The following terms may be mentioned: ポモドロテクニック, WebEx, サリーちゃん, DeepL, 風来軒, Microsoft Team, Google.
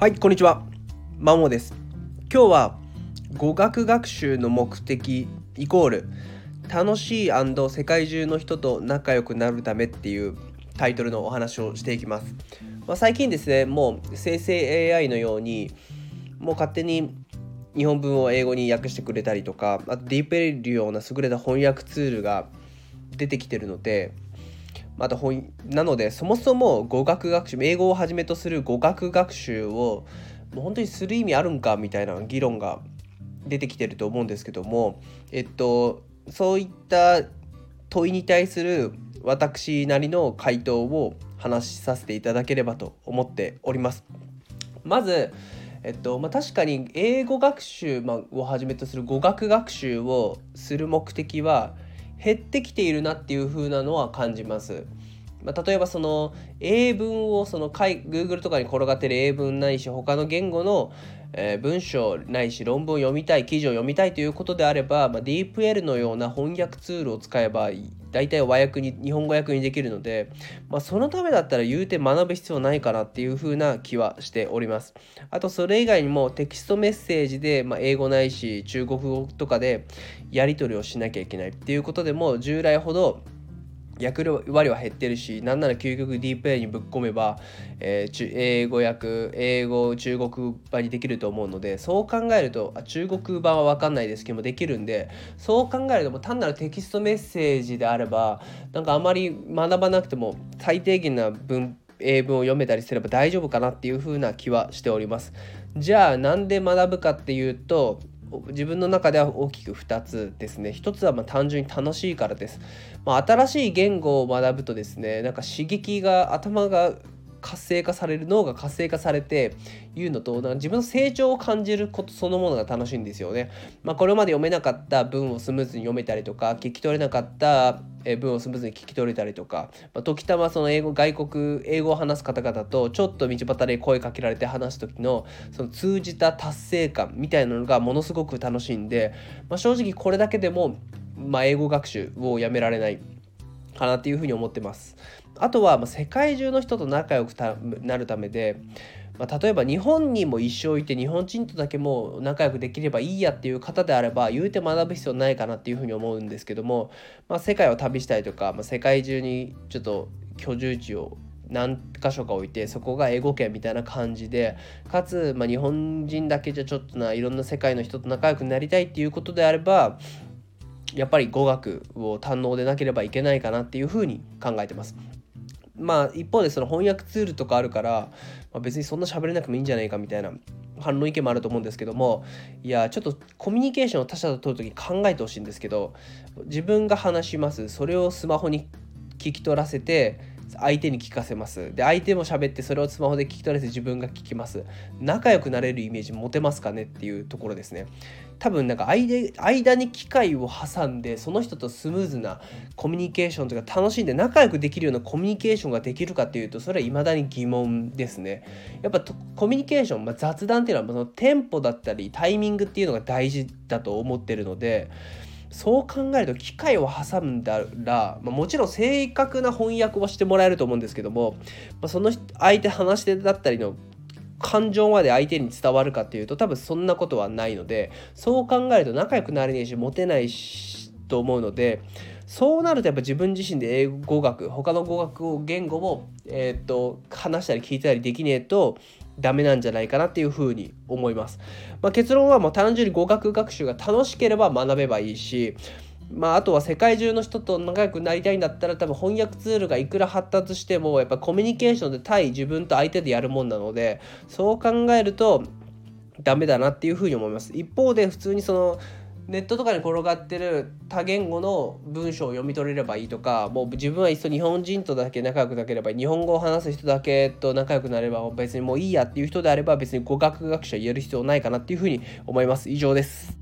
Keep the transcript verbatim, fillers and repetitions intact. はい、こんにちは、まもです。今日は語学学習の目的イコール楽しい&世界中の人と仲良くなるためっていうタイトルのお話をしていきます。まあ、最近ですね、もう生成 エーアイ のようにもう勝手に日本文を英語に訳してくれたりとか、あとディープエるような優れた翻訳ツールが出てきてるので、また本なのでそもそも語学学習、英語をはじめとする語学学習をもう本当にする意味あるんかみたいな議論が出てきてると思うんですけども、えっとそういった問いに対する私なりの回答を話しさせていただければと思っております。まず、えっとまあ、確かに英語学習をはじめとする語学学習をする目的は減ってきているなっていう風なのは感じます。まあ、例えばその英文をその Google とかに転がってる英文ないし他の言語の文章ないし論文を読みたい、記事を読みたいということであれば、まあ、ディープエル のような翻訳ツールを使えば大体和訳に日本語訳にできるので、まあ、そのためだったら言うて学ぶ必要ないかなっていう風な気はしております。あとそれ以外にもテキストメッセージで、まあ、英語ないし中国語とかでやり取りをしなきゃいけないっていうことでも従来ほど役割は減ってるし、なんなら究極ディープエーにぶっ込めば、えー、英語訳、英語、中国版にできると思うので、そう考えると、あ、中国版は分かんないですけどもできるんで、そう考えるともう単なるテキストメッセージであれば、なんかあまり学ばなくても最低限な文、英文を読めたりすれば大丈夫かなっていう風な気はしております。じゃあなんで学ぶかっていうと、自分の中では大きくふたつですね。ひとつはまあ単純に楽しいからです。まあ、新しい言語を学ぶとですね、なんか刺激が頭が活性化される、脳が活性化されていうのと、なんか自分の成長を感じることそのものが楽しいんですよね。まあ、これまで読めなかった文をスムーズに読めたりとか、聞き取れなかった文をスムーズに聞き取れたりとか、まあ、時たまその英語外国英語を話す方々とちょっと道端で声かけられて話す時のその通じた達成感みたいなのがものすごく楽しいんで、まあ、正直これだけでもまあ英語学習をやめられないかなっていうふうに思ってます。あとはまあ世界中の人と仲良くなるためで、まあ、例えば日本にも一生いて日本人とだけも仲良くできればいいやっていう方であれば言うて学ぶ必要ないかなっていうふうに思うんですけども、まあ、世界を旅したいとか、まあ、世界中にちょっと居住地を何箇所か置いてそこが英語圏みたいな感じで、かつまあ日本人だけじゃちょっとないろんな世界の人と仲良くなりたいっていうことであればやっぱり語学を堪能でなければいけないかなっていうふうに考えてます。まあ一方でその翻訳ツールとかあるから、まあ、別にそんな喋れなくてもいいんじゃないかみたいな反論意見もあると思うんですけども、いやちょっとコミュニケーションを他者と取るとき考えてほしいんですけど、自分が話します、それをスマホに聞き取らせて相手に聞かせます、で相手も喋ってそれをスマホで聞き取らせて自分が聞きます、仲良くなれるイメージ持てますかねっていうところですね。多分なんか間に機会を挟んでその人とスムーズなコミュニケーションというか楽しんで仲良くできるようなコミュニケーションができるかっていうと、それは未だに疑問ですね。やっぱコミュニケーション、まあ、雑談っていうのはそのテンポだったりタイミングっていうのが大事だと思ってるので、そう考えると機会を挟んだら、まあ、もちろん正確な翻訳はしてもらえると思うんですけども、まあ、その相手話し手だったりの感情まで相手に伝わるかっていうと多分そんなことはないので、そう考えると仲良くなれないしモテないしと思うので、そうなるとやっぱ自分自身で英語学、他の語学を言語も、えー、っと話したり聞いたりできねえとダメなんじゃないかなっていうふうに思います。まあ、結論はもう単純に語学学習が楽しければ学べばいいし、まあ、あとは世界中の人と仲良くなりたいんだったら多分翻訳ツールがいくら発達してもやっぱコミュニケーションで対自分と相手でやるもんなので、そう考えるとダメだなっていうふうに思います。一方で普通にそのネットとかに転がってる多言語の文章を読み取れればいいとか、もう自分はいっそ日本人とだけ仲良くなければ、日本語を話す人だけと仲良くなれば別にもういいやっていう人であれば別に語学学習はやる必要ないかなっていうふうに思います。以上です。